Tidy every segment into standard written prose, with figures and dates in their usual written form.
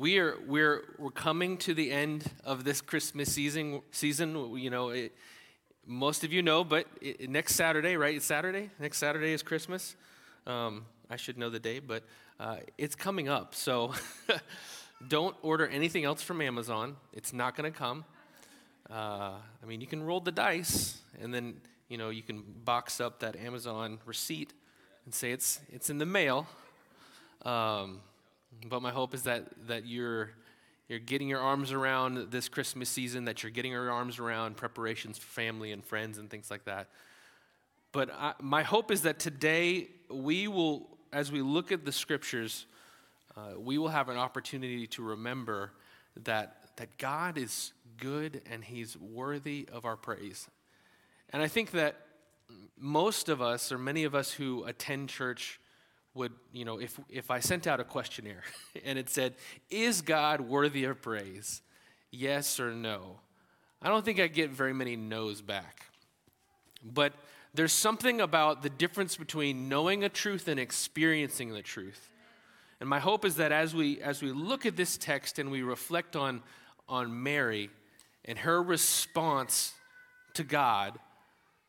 We're coming to the end of this Christmas season. You know, most of you know, but next Saturday, right? It's Saturday. Next Saturday is Christmas. I should know the day, but it's coming up. So don't order anything else from Amazon. It's not going to come. I mean, you can roll the dice, and then you know you can box up that Amazon receipt and say it's in the mail. But my hope is that you're getting your arms around this Christmas season, that you're getting your arms around preparations for family and friends and things like that. But my hope is that today we will, as we look at the scriptures, we will have an opportunity to remember that God is good and he's worthy of our praise. And I think that most of us, or many of us who attend church, would, you know, if I sent out a questionnaire and it said, is God worthy of praise? Yes or no? I don't think I'd get very many no's back. But there's something about the difference between knowing a truth and experiencing the truth. And my hope is that as we look at this text and we reflect on Mary and her response to God,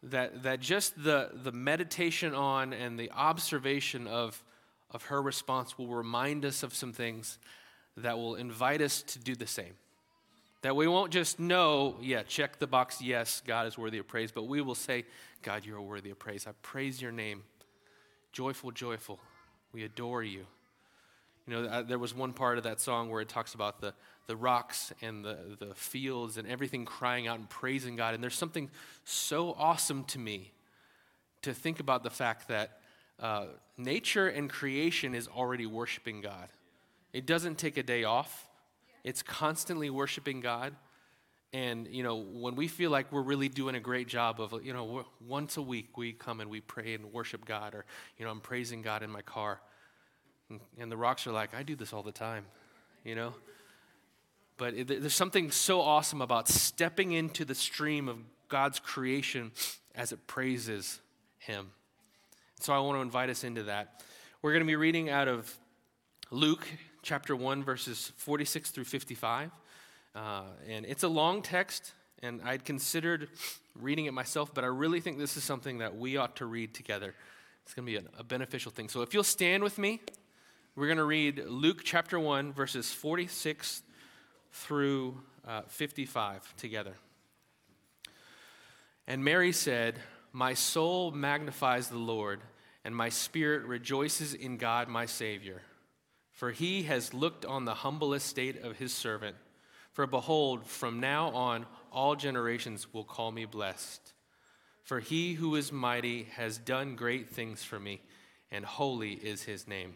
that just the meditation on and the observation of her response will remind us of some things that will invite us to do the same. That we won't just know, yeah, check the box, yes, God is worthy of praise, but we will say, God, you are worthy of praise. I praise your name. Joyful, joyful, we adore you. You know, there was one part of that song where it talks about the rocks and the fields and everything crying out and praising God. And there's something so awesome to me to think about the fact that nature and creation is already worshiping God. It doesn't take a day off. It's constantly worshiping God. And, you know, when we feel like we're really doing a great job of, you know, once a week we come and we pray and worship God, or, you know, I'm praising God in my car. And the rocks are like, I do this all the time, you know? But there's something so awesome about stepping into the stream of God's creation as it praises him. So I want to invite us into that. We're going to be reading out of Luke chapter 1, verses 46 through 55. And it's a long text, and I'd considered reading it myself, but I really think this is something that we ought to read together. It's going to be a beneficial thing. So if you'll stand with me, we're going to read Luke chapter 1, verses 46 through 55 together. And Mary said, my soul magnifies the Lord, and my spirit rejoices in God my Savior. For he has looked on the humble estate of his servant. For behold, from now on all generations will call me blessed. For he who is mighty has done great things for me, and holy is his name.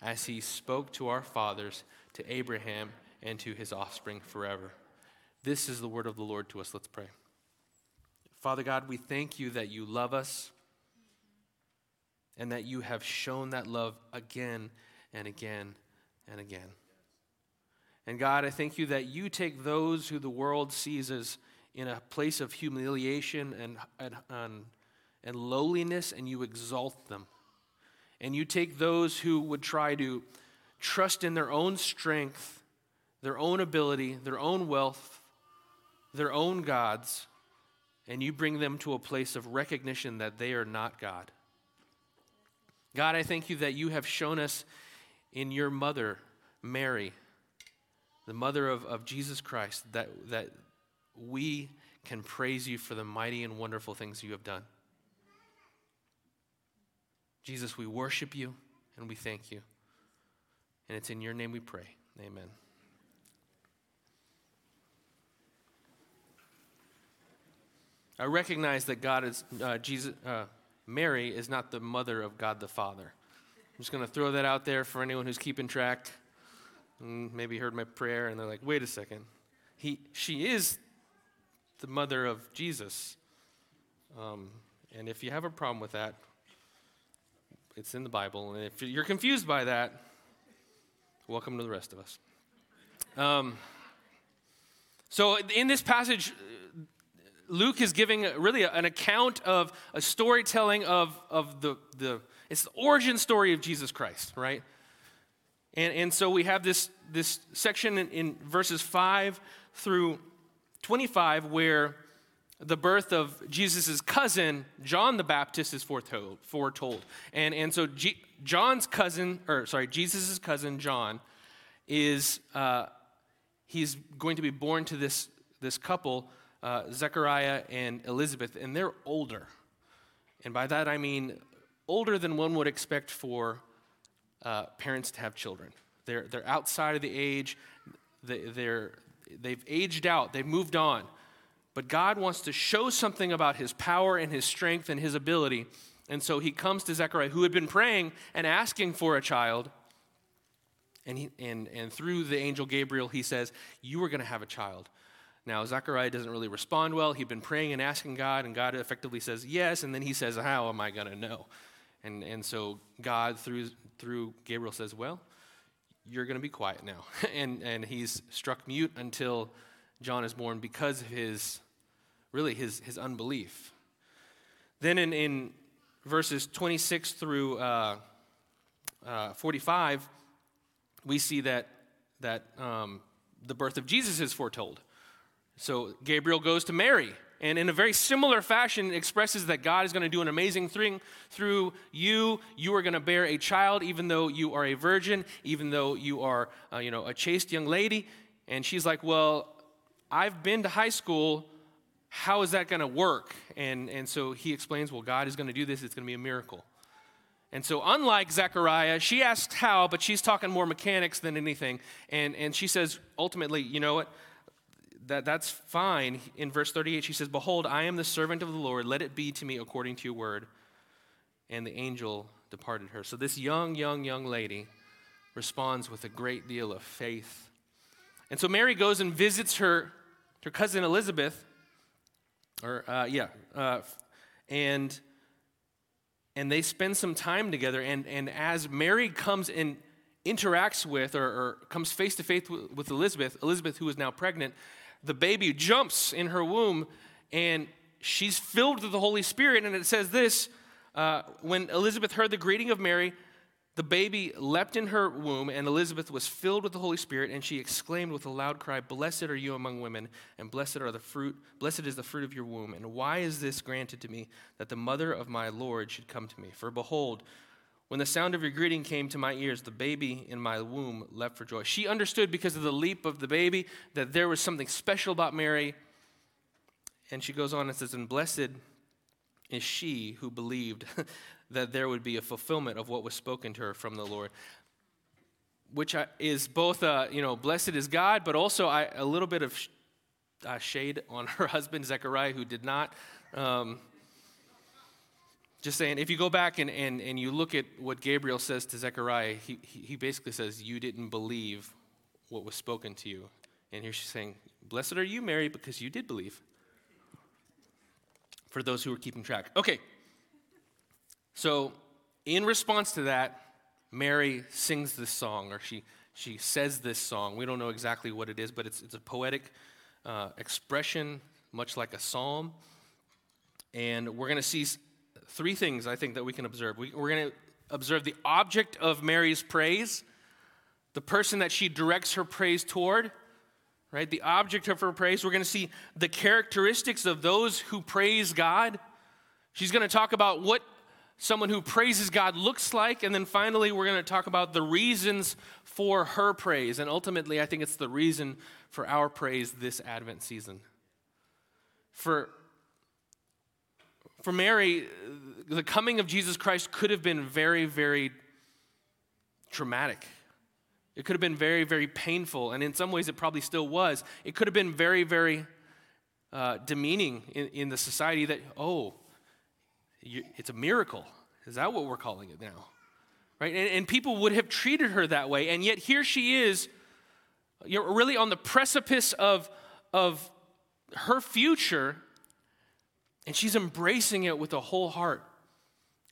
as he spoke to our fathers, to Abraham, and to his offspring forever. This is the word of the Lord to us. Let's pray. Father God, we thank you that you love us and that you have shown that love again and again and again. And God, I thank you that you take those who the world sees as in a place of humiliation and lowliness, and you exalt them. And you take those who would try to trust in their own strength, their own ability, their own wealth, their own gods, and you bring them to a place of recognition that they are not God. God, I thank you that you have shown us in your mother, Mary, the mother of Jesus Christ, that we can praise you for the mighty and wonderful things you have done. Jesus, we worship you and we thank you. And it's in your name we pray. Amen. I recognize that God is Mary is not the mother of God the Father. I'm just going to throw that out there for anyone who's keeping track. Maybe heard my prayer and they're like, wait a second, she is the mother of Jesus. And if you have a problem with that, it's in the Bible. And if you're confused by that, welcome to the rest of us. So in this passage, Luke is giving really an account of a storytelling of the it's the origin story of Jesus Christ, right? And so we have this section in verses 5 through 25 where the birth of Jesus' cousin, John the Baptist, is foretold. And so Jesus' cousin, John, is he's going to be born to this couple, Zechariah and Elizabeth, and they're older. And by that I mean older than one would expect for parents to have children. They're outside of the age. They've aged out. They've moved on. But God wants to show something about his power and his strength and his ability. And so he comes to Zechariah, who had been praying and asking for a child. And through the angel Gabriel, he says, you are going to have a child. Now, Zechariah doesn't really respond well. He'd been praying and asking God, and God effectively says yes. And then he says, how am I going to know? And so God, through Gabriel, says, well, you're going to be quiet now. And he's struck mute until John is born because of his unbelief. Then in verses 26 through 45, we see that the birth of Jesus is foretold. So Gabriel goes to Mary, and in a very similar fashion expresses that God is going to do an amazing thing through you. You are going to bear a child, even though you are a virgin, even though you are a chaste young lady. And she's like, well, I've been to high school. How is that going to work? And so he explains, well, God is going to do this. It's going to be a miracle. And so unlike Zechariah, she asks how, but she's talking more mechanics than anything. And she says, ultimately, you know what? That's fine. In verse 38, she says, behold, I am the servant of the Lord. Let it be to me according to your word. And the angel departed her. So this young lady responds with a great deal of faith. And so Mary goes and visits her cousin Elizabeth, and they spend some time together. And as Mary comes and interacts with or comes face to face with Elizabeth, who is now pregnant, the baby jumps in her womb, and she's filled with the Holy Spirit. And it says this, when Elizabeth heard the greeting of Mary, the baby leapt in her womb, and Elizabeth was filled with the Holy Spirit, and she exclaimed with a loud cry, blessed are you among women, and blessed is the fruit of your womb. And why is this granted to me, that the mother of my Lord should come to me? For behold, when the sound of your greeting came to my ears, the baby in my womb leapt for joy. She understood because of the leap of the baby that there was something special about Mary. And she goes on and says, and blessed is she who believed that there would be a fulfillment of what was spoken to her from the Lord, which is both, blessed is God, but also a little bit of shade on her husband, Zechariah, who did not. Just saying, if you go back and you look at what Gabriel says to Zechariah, he basically says, you didn't believe what was spoken to you. And here she's saying, blessed are you, Mary, because you did believe. For those who are keeping track. Okay. So in response to that, Mary sings this song, or she says this song. We don't know exactly what it is, but it's a poetic expression, much like a psalm. And we're going to see three things, I think, that we can observe. We're going to observe the object of Mary's praise, the person that she directs her praise toward, right? The object of her praise. We're going to see the characteristics of those who praise God. She's going to talk about what someone who praises God looks like. And then finally, we're going to talk about the reasons for her praise. And ultimately, I think it's the reason for our praise this Advent season. For Mary, the coming of Jesus Christ could have been very, very traumatic. It could have been very, very painful. And in some ways, it probably still was. It could have been very, very demeaning in the society that, it's a miracle. Is that what we're calling it now? Right? And people would have treated her that way. And yet here she is, really on the precipice of of her future, and she's embracing it with a whole heart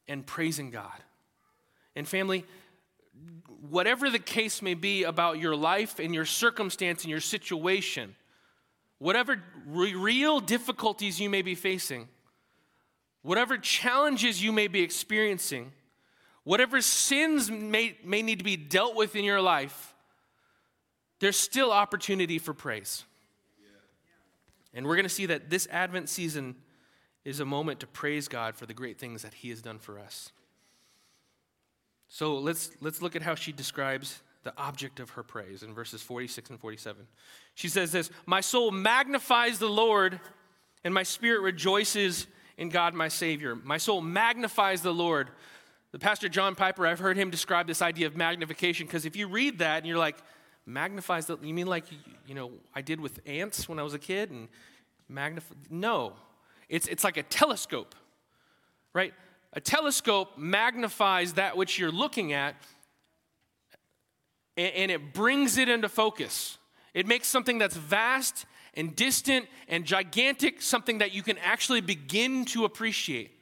and praising God. And family, whatever the case may be about your life and your circumstance and your situation, whatever real difficulties you may be facing, whatever challenges you may be experiencing, whatever sins may need to be dealt with in your life, there's still opportunity for praise. And we're going to see that this Advent season is a moment to praise God for the great things that he has done for us. So let's look at how she describes the object of her praise in verses 46 and 47. She says this, "My soul magnifies the Lord, and my spirit rejoices in God my Savior." My soul magnifies the Lord. The pastor John Piper, I've heard him describe this idea of magnification, because if you read that and you're like, magnifies the, you mean like, you know, I did with ants when I was a kid and magnify? No, it's like a telescope, right? A telescope magnifies that which you're looking at, and it brings it into focus. It makes something that's vast and distant and gigantic something that you can actually begin to appreciate.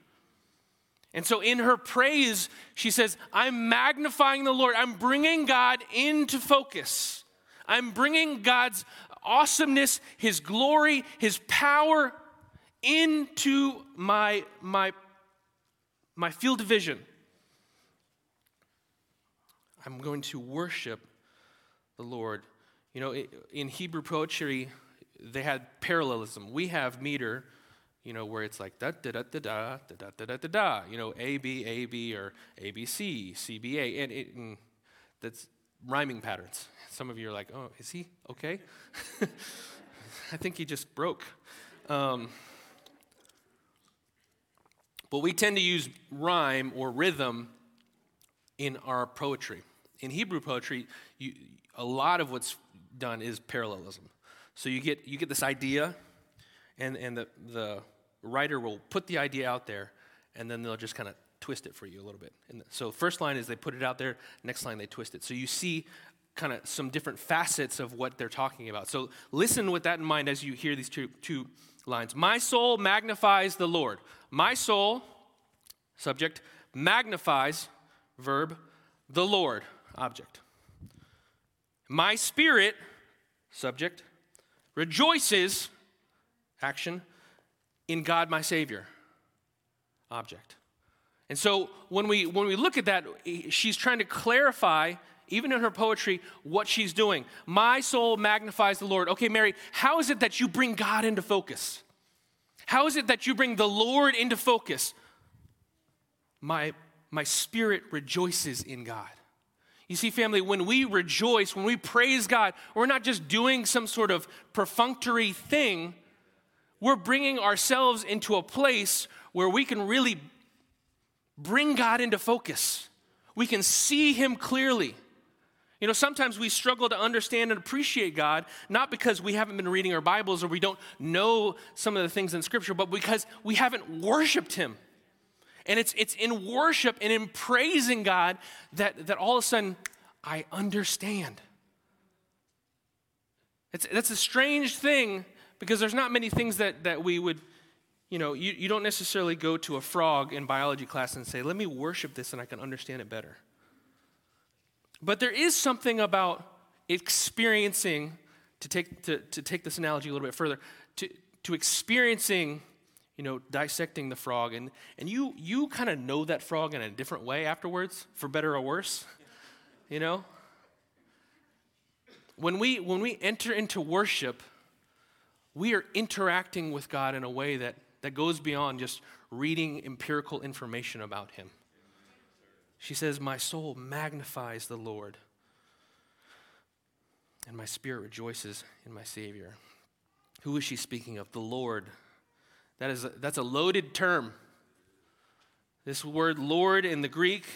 And so in her praise, she says, I'm magnifying the Lord. I'm bringing God into focus. I'm bringing God's awesomeness, his glory, his power into my field of vision. I'm going to worship the Lord. You know, in Hebrew poetry, they had parallelism. We have meter, you know, where it's like da da da da da da da da da da, you know, A B A B or A B C C B A, and that's rhyming patterns. Some of you are like, oh, is he okay? I think he just broke. But we tend to use rhyme or rhythm in our poetry. In Hebrew poetry, a lot of what's done is parallelism. So you get this idea, and the writer will put the idea out there, and then they'll just kind of twist it for you a little bit. And so first line is they put it out there, next line they twist it. So you see kind of some different facets of what they're talking about. So listen with that in mind as you hear these two lines. My soul magnifies the Lord. My soul, subject, magnifies, verb, the Lord, object. My spirit, subject, rejoices, action, in God my Savior, object. And so when we look at that, she's trying to clarify, even in her poetry, what she's doing. My soul magnifies the Lord. Okay, Mary, how is it that you bring God into focus? How is it that you bring the Lord into focus? My spirit rejoices in God. You see, family, when we rejoice, when we praise God, we're not just doing some sort of perfunctory thing. We're bringing ourselves into a place where we can really bring God into focus. We can see him clearly. You know, sometimes we struggle to understand and appreciate God, not because we haven't been reading our Bibles or we don't know some of the things in Scripture, but because we haven't worshiped him. And it's in worship and in praising God that all of a sudden I understand. That's a strange thing, because there's not many things that we would, you know, you don't necessarily go to a frog in biology class and say, let me worship this and I can understand it better. But there is something about experiencing, to take this analogy a little bit further, to experiencing, you know, dissecting the frog, and you kind of know that frog in a different way afterwards, for better or worse, you know. When we enter into worship, we are interacting with God in a way that goes beyond just reading empirical information about him. She says, my soul magnifies the Lord, and my spirit rejoices in my Savior. Who is she speaking of? The Lord. That's a loaded term. This word Lord in the Greek,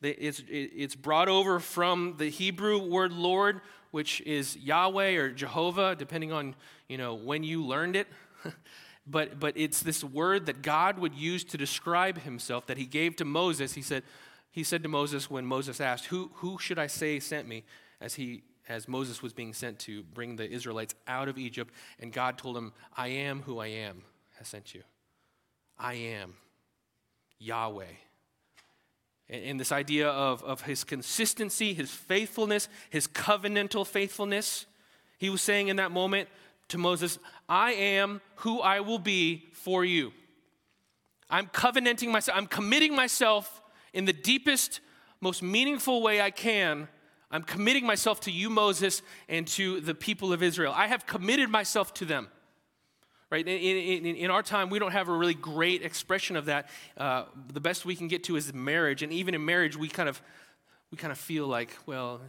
it's brought over from the Hebrew word Lord, which is Yahweh or Jehovah, depending on, you know, when you learned it. But it's this word that God would use to describe himself that he gave to Moses. He said to Moses when Moses asked, Who should I say sent me? As he as Moses was being sent to bring the Israelites out of Egypt, and God told him, I am who I am has sent you. I am Yahweh. And this idea of his consistency, his faithfulness, his covenantal faithfulness, he was saying in that moment to Moses, I am who I will be for you. I'm covenanting myself. I'm committing myself in the deepest, most meaningful way I can. I'm committing myself to you, Moses, and to the people of Israel. I have committed myself to them. Right? In our time, we don't have a really great expression of that. The best we can get to is marriage, and even in marriage, we kind of feel like, well,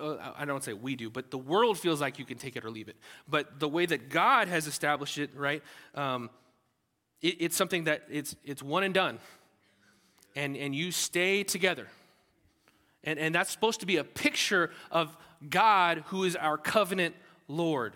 I don't say we do, but the world feels like you can take it or leave it. But the way that God has established it, right? It's something that it's one and done, and you stay together, and that's supposed to be a picture of God, who is our covenant Lord.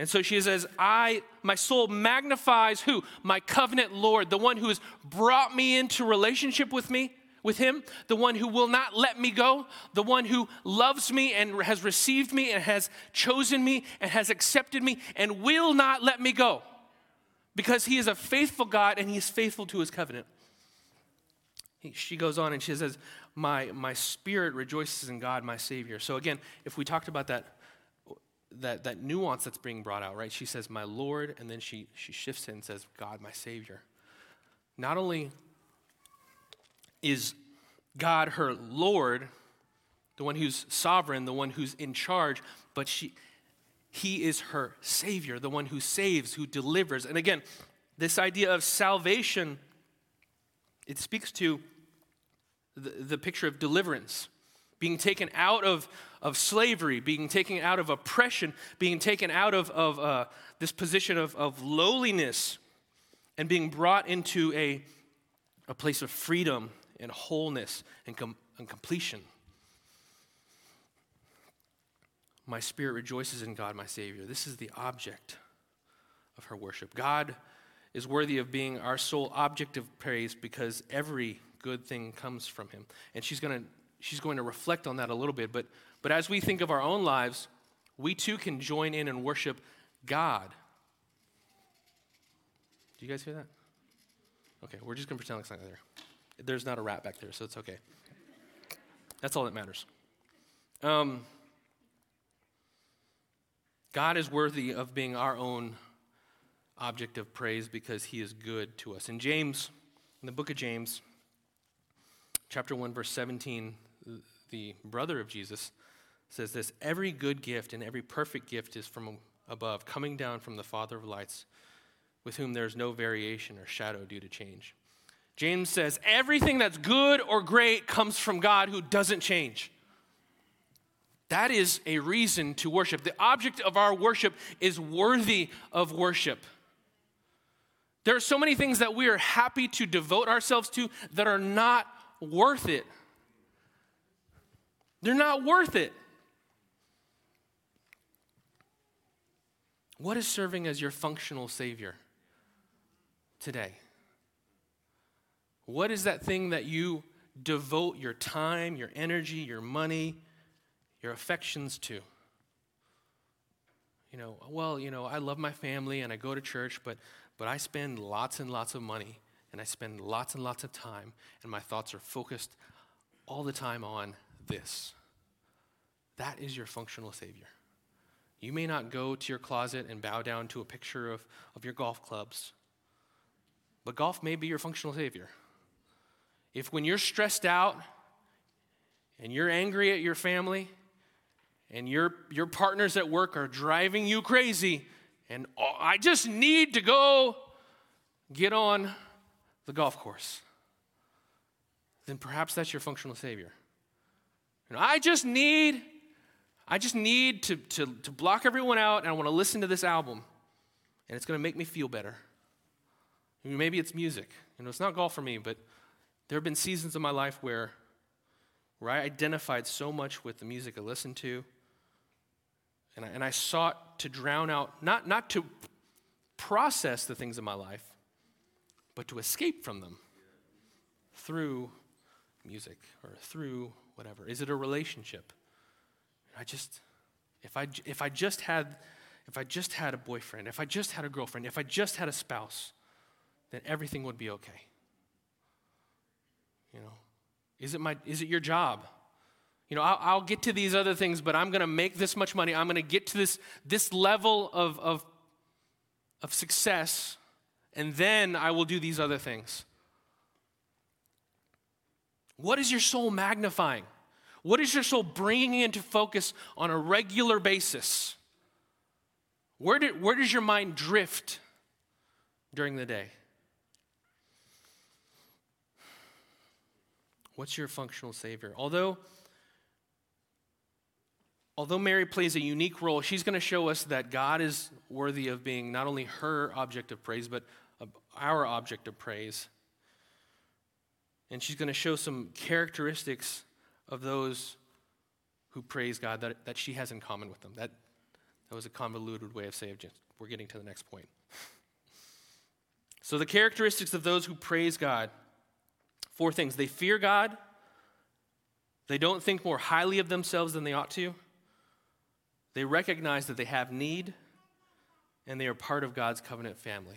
And so she says, my soul magnifies who? My covenant Lord, the one who has brought me into relationship with me, with him, the one who will not let me go, the one who loves me and has received me and has chosen me and has accepted me and will not let me go, because he is a faithful God and he is faithful to his covenant. She goes on and she says, my spirit rejoices in God, my Savior. So again, if we talked about that nuance that's being brought out, right? She says, my Lord, and then she shifts it and says, God, my Savior. Not only is God her Lord, the one who's sovereign, the one who's in charge, but he is her Savior, the one who saves, who delivers. And again, this idea of salvation, it speaks to the picture of deliverance, being taken out of slavery, being taken out of oppression, being taken out of this position of lowliness, and being brought into a place of freedom and wholeness and completion. My spirit rejoices in God, my Savior. This is the object of her worship. God is worthy of being our sole object of praise, because every good thing comes from him. And she's going to reflect on that a little bit, but as we think of our own lives, we too can join in and worship God. Do you guys hear that? Okay, we're just going to pretend like it's not there. There's not a rat back there, so it's okay. That's all that matters. God is worthy of being our own object of praise, because he is good to us. In the book of James, chapter 1, verse 17, the brother of Jesus says this: every good gift and every perfect gift is from above, coming down from the Father of lights, with whom there is no variation or shadow due to change. James says everything that's good or great comes from God, who doesn't change. That is a reason to worship. The object of our worship is worthy of worship. There are so many things that we are happy to devote ourselves to that are not worth it. They're not worth it. What is serving as your functional savior today? What is that thing that you devote your time, your energy, your money, your affections to? I love my family and I go to church, but I spend lots and lots of money. And I spend lots and lots of time, and my thoughts are focused all the time on this. That is your functional savior. You may not go to your closet and bow down to a picture of your golf clubs, but golf may be your functional savior. If when you're stressed out and you're angry at your family and your partners at work are driving you crazy, and I just need to go get on the golf course, then perhaps that's your functional savior. And I just need to block everyone out, and I want to listen to this album, and it's going to make me feel better. I mean, maybe it's music. It's not golf for me, but there have been seasons of my life where I identified so much with the music I listened to, and I sought to drown out, not to process the things in my life, but to escape from them through music or through whatever. Is it a relationship? If I just had a boyfriend, if I just had a girlfriend, if I just had a spouse, then everything would be okay. You know, is it your job? You know, I'll get to these other things, but I'm going to make this much money. I'm going to get to this level of success, and then I will do these other things. What is your soul magnifying? What is your soul bringing into focus on a regular basis? Where does your mind drift during the day? What's your functional savior? Although Mary plays a unique role, she's going to show us that God is worthy of being not only her object of praise, but our object of praise. And she's going to show some characteristics of those who praise God that she has in common with them. That was a convoluted way of saying it. We're getting to the next point. So the characteristics of those who praise God, 4 things. They fear God. They don't think more highly of themselves than they ought to. They recognize that they have need, and they are part of God's covenant family.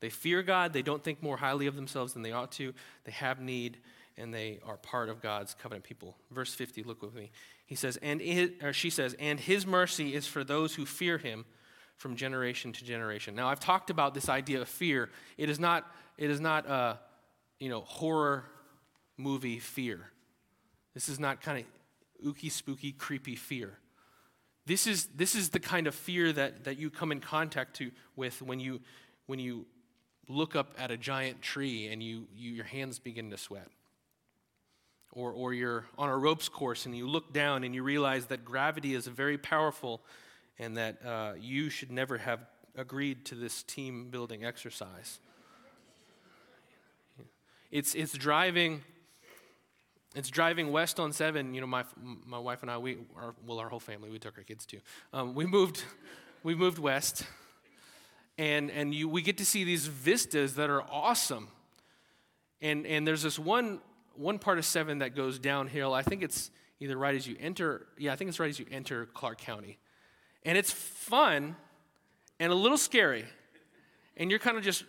They fear God, they don't think more highly of themselves than they ought to, they have need, and they are part of God's covenant people. Verse 50, look with me. He says, she says, and his mercy is for those who fear him from generation to generation. Now, I've talked about this idea of fear. It is not horror movie fear. This is not kind of ooky, spooky, creepy fear. This is the kind of fear that you come in contact with when you look up at a giant tree and you your hands begin to sweat. Or you're on a ropes course and you look down and you realize that gravity is very powerful and that you should never have agreed to this team building exercise. It's driving west on 7. You know, my wife and I, our whole family, we took our kids too. We moved west, and we get to see these vistas that are awesome. And there's this one part of 7 that goes downhill. I think it's either right as you enter. Yeah, I think it's right as you enter Clark County, and it's fun and a little scary, and you're kind of just.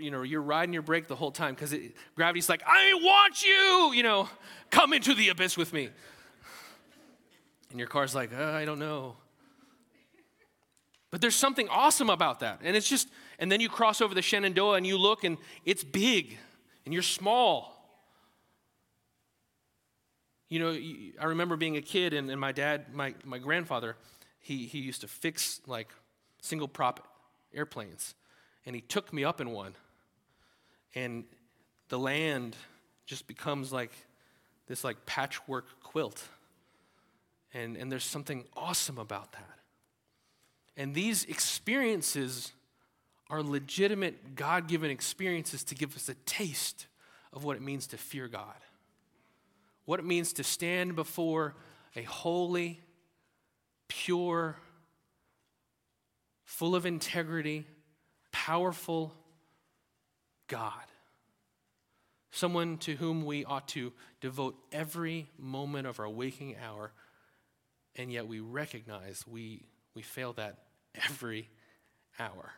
You're riding your brake the whole time because gravity's like, I want you, come into the abyss with me. And your car's like, I don't know. But there's something awesome about that. And it's just, and then you cross over the Shenandoah and you look and it's big and you're small. I remember being a kid and my dad, my grandfather, he used to fix like single prop airplanes. And he took me up in one. And the land just becomes like this like patchwork quilt. And there's something awesome about that. And these experiences are legitimate God-given experiences to give us a taste of what it means to fear God. What it means to stand before a holy, pure, full of integrity, powerful God, someone to whom we ought to devote every moment of our waking hour, and yet we recognize we fail that every hour.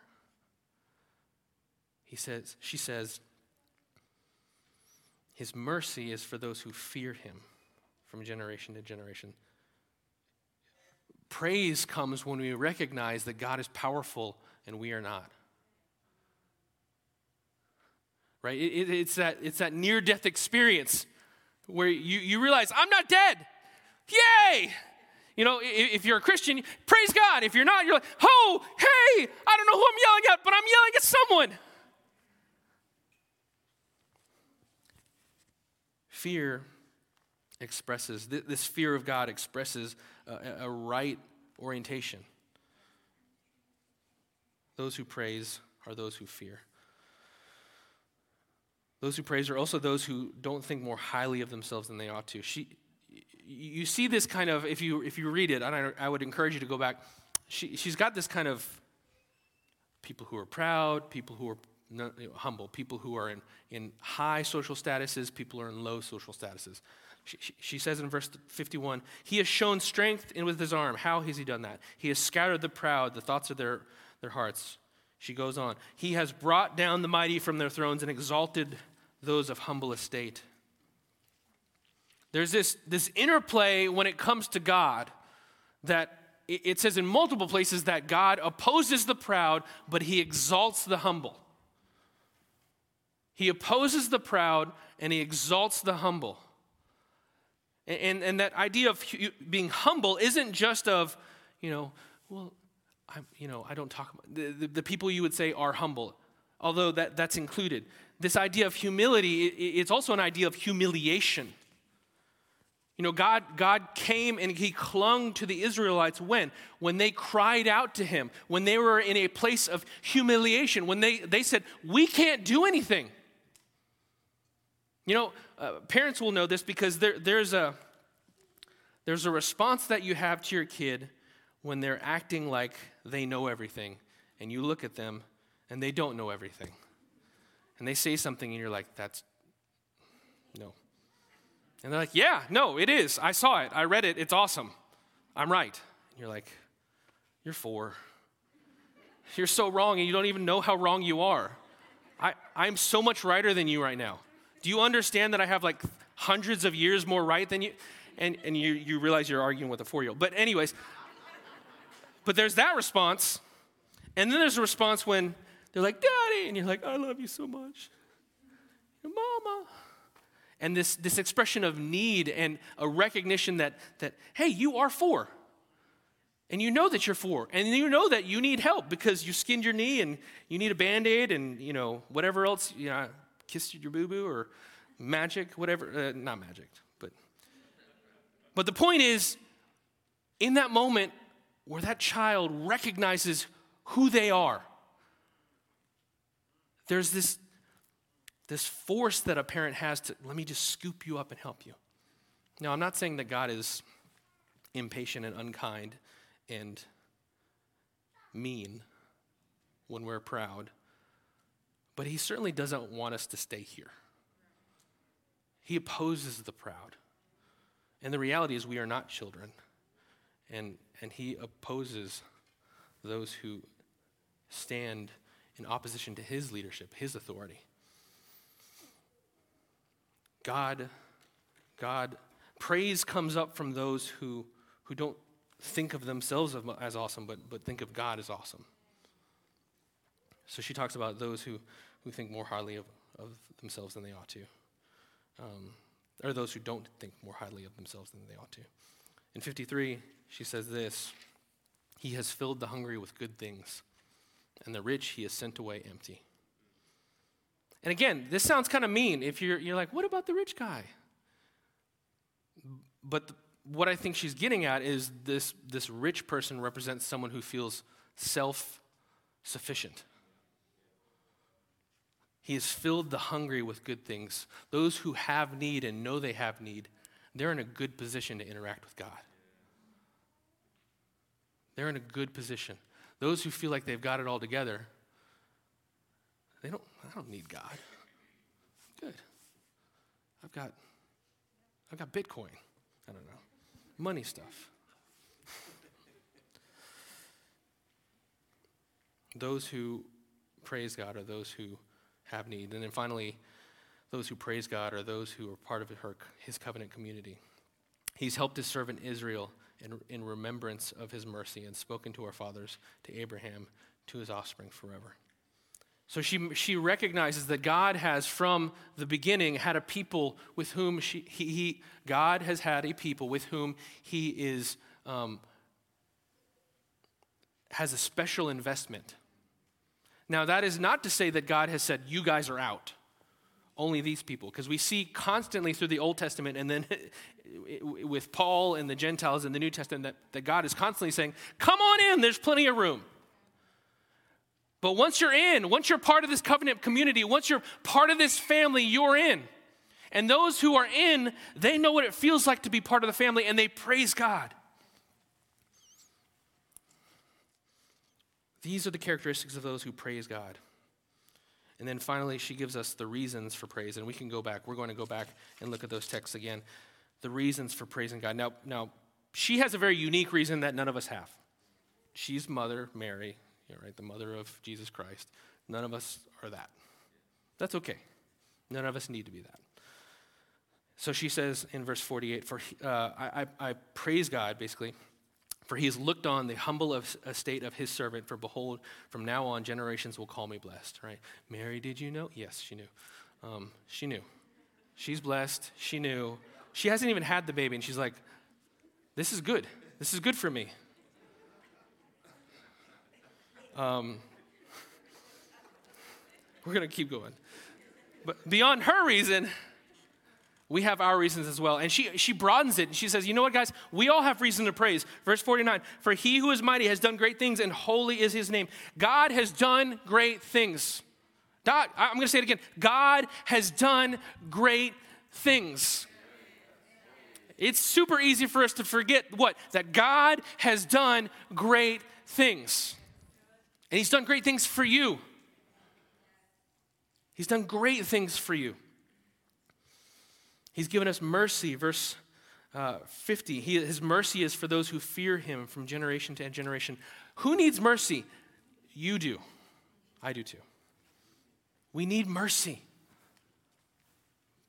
She says, his mercy is for those who fear him from generation to generation. Praise comes when we recognize that God is powerful and we are not. Right, it's that near-death experience where you realize, I'm not dead. Yay! If you're a Christian, praise God. If you're not, you're like, oh, hey, I don't know who I'm yelling at, but I'm yelling at someone. Fear expresses, this fear of God expresses a right orientation. Those who praise are those who fear. Those who praise are also those who don't think more highly of themselves than they ought to. You see this kind of, if you read it, and I would encourage you to go back, she's got this kind of people who are proud, people who are humble, people who are in high social statuses, people who are in low social statuses. She says in verse 51, he has shown strength with his arm. How has he done that? He has scattered the proud, the thoughts of their hearts. She goes on. He has brought down the mighty from their thrones and exalted those of humble estate. There's this interplay when it comes to God that it says in multiple places that God opposes the proud, but he exalts the humble. He opposes the proud and he exalts the humble. And that idea of being humble isn't just of, I don't talk about the people you would say are humble, although that's included. This idea of humility, it's also an idea of humiliation. God came and he clung to the Israelites when they cried out to him, when they were in a place of humiliation, when they said, we can't do anything. Parents will know this because there's a response that you have to your kid when they're acting like they know everything, and you look at them and they don't know everything. And they say something and you're like, that's no. And they're like, yeah, no, it is. I saw it. I read it. It's awesome. I'm right. And you're like, you're four. You're so wrong and you don't even know how wrong you are. I'm so much righter than you right now. Do you understand that I have like hundreds of years more right than you? And you realize you're arguing with a 4-year-old. But anyways, but there's that response. And then there's a response when they're like, Daddy. And you're like, I love you so much. Your mama. And this expression of need and a recognition that hey, you are 4. And you know that you're 4. And you know that you need help because you skinned your knee and you need a Band-Aid and, whatever else, kissed your boo-boo or magic, whatever. Not magic, but the point is, in that moment where that child recognizes who they are, there's this force that a parent has to, let me just scoop you up and help you. Now, I'm not saying that God is impatient and unkind and mean when we're proud, but he certainly doesn't want us to stay here. He opposes the proud. And the reality is we are not children. And he opposes those who stand in opposition to his leadership, his authority. God, praise comes up from those who don't think of themselves as awesome, but think of God as awesome. So she talks about those who think more highly of themselves than they ought to, or those who don't think more highly of themselves than they ought to. In 53, she says this, he has filled the hungry with good things, and the rich he has sent away empty. And again, this sounds kind of mean if you're like, what about the rich guy? But what I think she's getting at is this rich person represents someone who feels self-sufficient. He has filled the hungry with good things. Those who have need and know they have need, they're in a good position to interact with God. They're in a good position. Those who feel like they've got it all together, I don't need God. I'm good. I've got Bitcoin. I don't know. Money stuff. Those who praise God are those who have need. And then finally, those who praise God are those who are part of his covenant community. He's helped his servant Israel in remembrance of his mercy and spoken to our fathers, to Abraham, to his offspring forever. So she recognizes that God has from the beginning had a people with whom God has had a people with whom he is has a special investment. Now that is not to say that God has said, you guys are out, only these people, because we see constantly through the Old Testament and then with Paul and the Gentiles in the New Testament that God is constantly saying, come on in, there's plenty of room. But once you're in, once you're part of this covenant community, once you're part of this family, you're in. And those who are in, they know what it feels like to be part of the family, and they praise God. These are the characteristics of those who praise God. And then finally, she gives us the reasons for praise, and we can go back. We're going to go back and look at those texts again. the reasons for praising God. Now, she has a very unique reason that none of us have. She's Mother Mary, right? The mother of Jesus Christ. None of us are that. That's okay. None of us need to be that. So she says in verse 48, I praise God, basically, for he has looked on the humble estate of his servant, for behold, from now on generations will call me blessed, right? Mary, did you know? Yes, she knew. She knew. She's blessed. She knew. She hasn't even had the baby, and she's like, this is good. This is good for me. We're going to keep going. But beyond her reason, we have our reasons as well. And she broadens it. And she says, you know what, guys? We all have reason to praise. Verse 49, for he who is mighty has done great things, and holy is his name. God has done great things. God, I'm going to say it again. God has done great things. It's super easy for us to forget what? That God has done great things. And he's done great things for you. He's done great things for you. He's given us mercy. Verse 50, his mercy is for those who fear him from generation to generation. Who needs mercy? You do. I do too. We need mercy.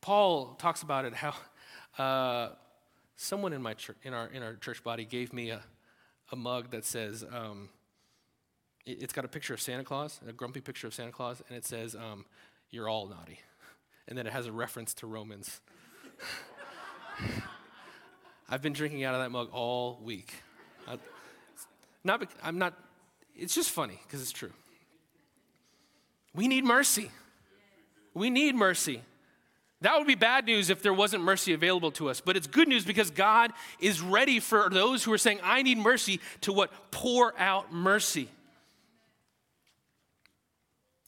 Paul talks about it, how someone in my our church body gave me a mug that says, it's got a picture of Santa Claus, a grumpy picture of Santa Claus, and it says, you're all naughty. And then it has a reference to Romans. I've been drinking out of that mug all week. It's just funny because it's true. We need mercy. We need mercy. That would be bad news if there wasn't mercy available to us. But it's good news because God is ready for those who are saying, I need mercy, to what? Pour out mercy.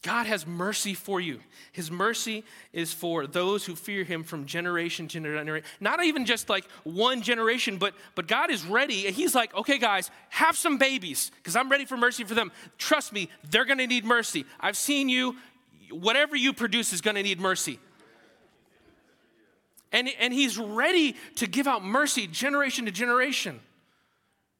God has mercy for you. His mercy is for those who fear him from generation to generation. Not even just like one generation, but God is ready. And he's like, okay, guys, have some babies because I'm ready for mercy for them. Trust me, they're going to need mercy. I've seen you. Whatever you produce is going to need mercy. And he's ready to give out mercy generation to generation.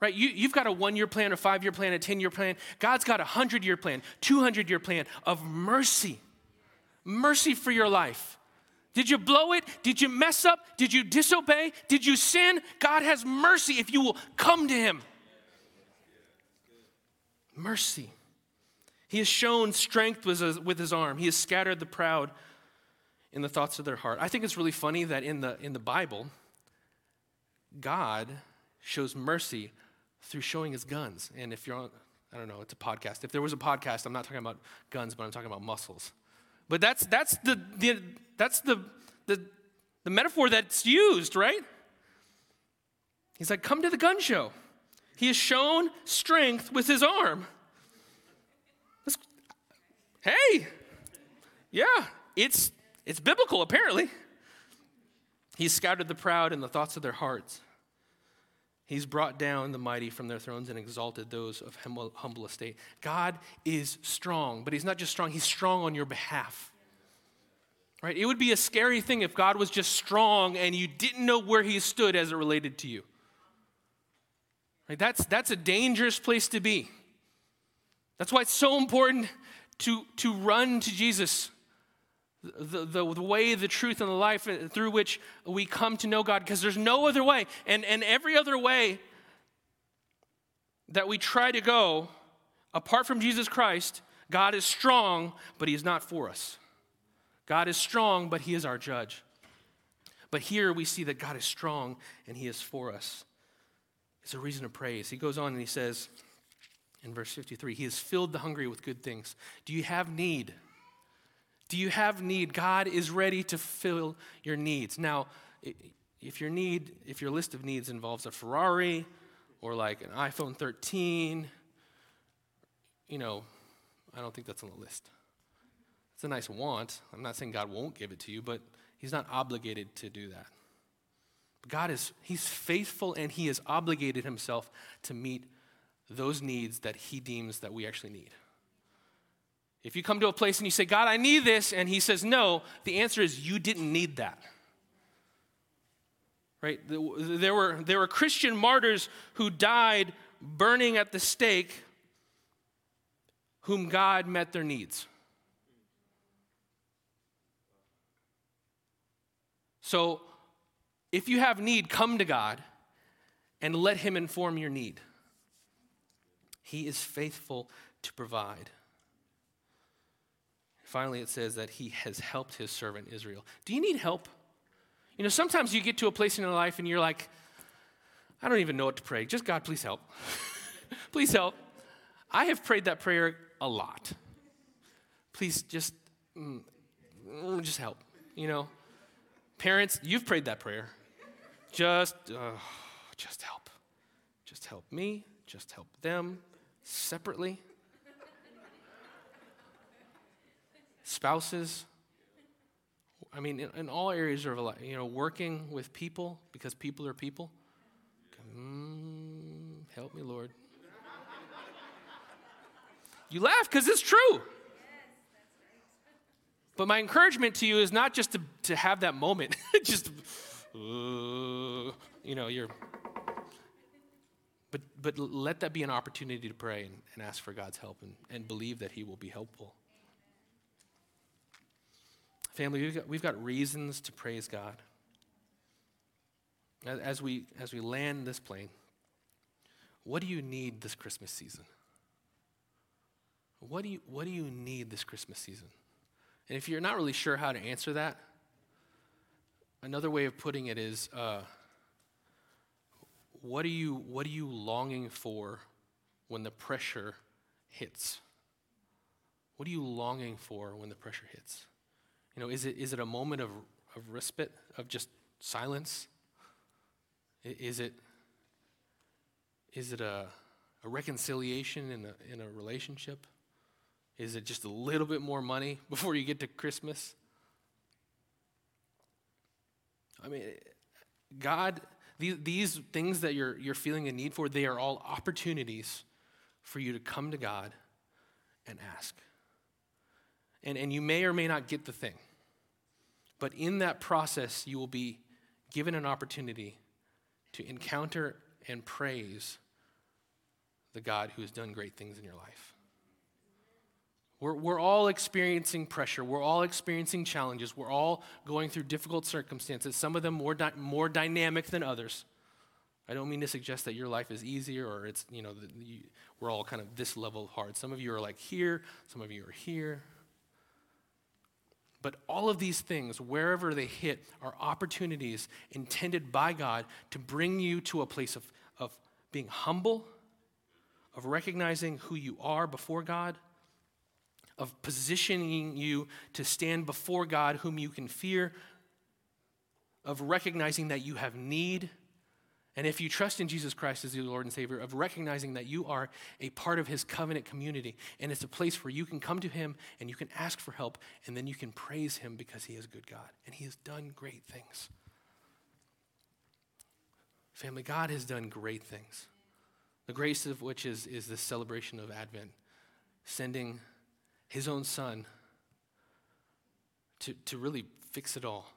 Right? You've got a 1-year plan, a 5-year plan, a 10-year plan. God's got a 100-year plan, 200-year plan of mercy. Mercy for your life. Did you blow it? Did you mess up? Did you disobey? Did you sin? God has mercy if you will come to him. Mercy. He has shown strength with his arm. He has scattered the proud in the thoughts of their heart. I think it's really funny that in the Bible, God shows mercy through showing his guns. And if you're on, I don't know, it's a podcast. If there was a podcast, I'm not talking about guns, but I'm talking about muscles. But that's the metaphor that's used, right? He's like, come to the gun show. He has shown strength with his arm. Hey, yeah, it's biblical apparently. He's scattered the proud in the thoughts of their hearts. He's brought down the mighty from their thrones and exalted those of humble estate. God is strong, but he's not just strong, he's strong on your behalf. Right? It would be a scary thing if God was just strong and you didn't know where he stood as it related to you. Right? That's a dangerous place to be. That's why it's so important to run to Jesus. The way, the truth, and the life through which we come to know God, because there's no other way. And every other way that we try to go, apart from Jesus Christ, God is strong, but he is not for us. God is strong, but he is our judge. But here we see that God is strong, and he is for us. It's a reason to praise. He goes on and he says, in verse 53, he has filled the hungry with good things. Do you have need? Do you have need? God is ready to fill your needs. Now, if your list of needs involves a Ferrari or like an iPhone 13, I don't think that's on the list. It's a nice want. I'm not saying God won't give it to you, but he's not obligated to do that. But he's faithful and he has obligated himself to meet those needs that he deems that we actually need. If you come to a place and you say, God, I need this, and he says no, the answer is you didn't need that. right? There were Christian martyrs who died burning at the stake, whom God met their needs. So if you have need, come to God and let him inform your need. He is faithful to provide. Finally, it says that he has helped his servant Israel. Do you need help? You know, sometimes you get to a place in your life and you're like, I don't even know what to pray. Just God, please help. Please help. I have prayed that prayer a lot. Please just help, you know. Parents, you've prayed that prayer. Just help. Just help me. Just help them separately. Spouses, I mean, in all areas of life, you know, working with people because people are people. Help me, Lord. You laugh because it's true. Yes, that's right. But my encouragement to you is not just to have that moment. Just, you know, you're. But let that be an opportunity to pray and ask for God's help and believe that he will be helpful. Family, we've got reasons to praise God. As we land this plane, what do you need this Christmas season? What do you need this Christmas season? And if you're not really sure how to answer that, another way of putting it is, what are you longing for when the pressure hits? What are you longing for when the pressure hits? You know, is it a moment of respite, of just silence? Is it a reconciliation in a relationship? Is it just a little bit more money before you get to Christmas? I mean, God, these things that you're feeling a need for, they are all opportunities for you to come to God and ask. And you may or may not get the thing. But in that process, you will be given an opportunity to encounter and praise the God who has done great things in your life. We're all experiencing pressure. We're all experiencing challenges. We're all going through difficult circumstances, some of them more dynamic than others. I don't mean to suggest that your life is easier or it's, you know, we're all kind of this level hard. Some of you are like here. Some of you are here. But all of these things, wherever they hit, are opportunities intended by God to bring you to a place of being humble, of recognizing who you are before God, of positioning you to stand before God whom you can fear, of recognizing that you have need, and if you trust in Jesus Christ as your Lord and Savior, of recognizing that you are a part of his covenant community, and it's a place where you can come to him and you can ask for help, and then you can praise him because he is a good God, and he has done great things. Family, God has done great things, the grace of which is the celebration of Advent, sending his own son to really fix it all,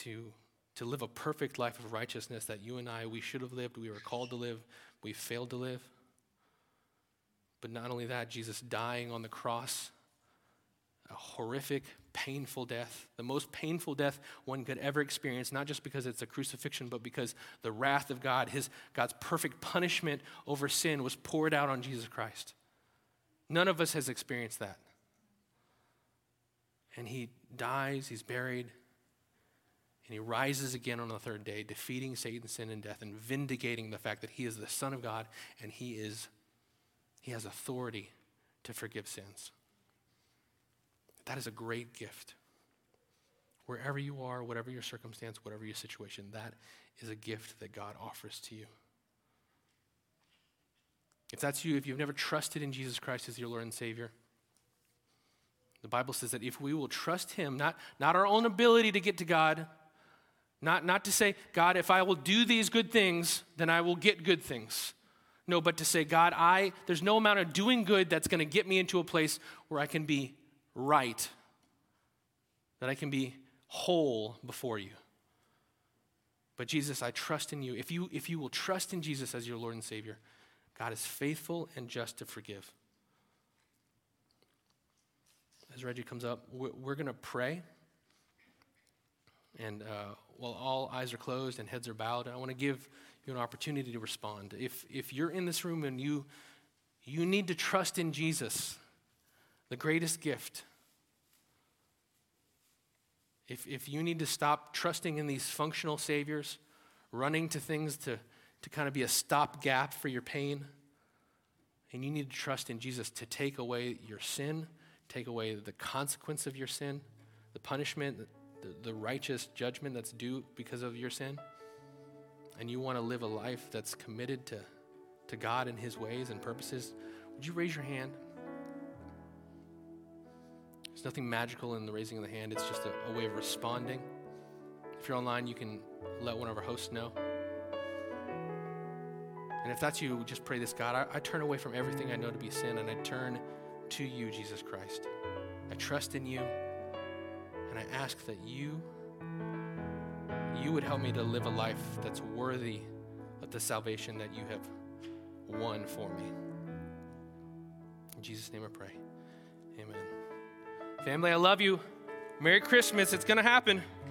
to live a perfect life of righteousness that you and I, we should have lived, we were called to live, we failed to live. But not only that, Jesus dying on the cross, a horrific, painful death, the most painful death one could ever experience, not just because it's a crucifixion, but because the wrath of God, God's perfect punishment over sin was poured out on Jesus Christ. None of us has experienced that. And he dies, he's buried, and he rises again on the third day, defeating Satan, sin, and death, and vindicating the fact that he is the Son of God and he has authority to forgive sins. That is a great gift. Wherever you are, whatever your circumstance, whatever your situation, that is a gift that God offers to you. If that's you, if you've never trusted in Jesus Christ as your Lord and Savior, the Bible says that if we will trust him, not our own ability to get to God, not to say, God, if I will do these good things, then I will get good things. No, but to say, God, there's no amount of doing good that's going to get me into a place where I can be right, that I can be whole before you. But Jesus, I trust in you. If you will trust in Jesus as your Lord and Savior, God is faithful and just to forgive. As Reggie comes up, we're going to pray. And while all eyes are closed and heads are bowed, I want to give you an opportunity to respond. If you're in this room and you need to trust in Jesus, the greatest gift. If you need to stop trusting in these functional saviors, running to things to kind of be a stopgap for your pain, and you need to trust in Jesus to take away your sin, take away the consequence of your sin, the punishment, the righteous judgment that's due because of your sin, and you want to live a life that's committed to God and his ways and purposes, would you raise your hand? There's nothing magical in the raising of the hand. It's just a way of responding. If you're online, you can let one of our hosts know. And if that's you, just pray this: God, I turn away from everything I know to be sin, and I turn to you, Jesus Christ. I trust in you, and I ask that you would help me to live a life that's worthy of the salvation that you have won for me. In Jesus' name I pray. Amen. Family, I love you. Merry Christmas. It's going to happen.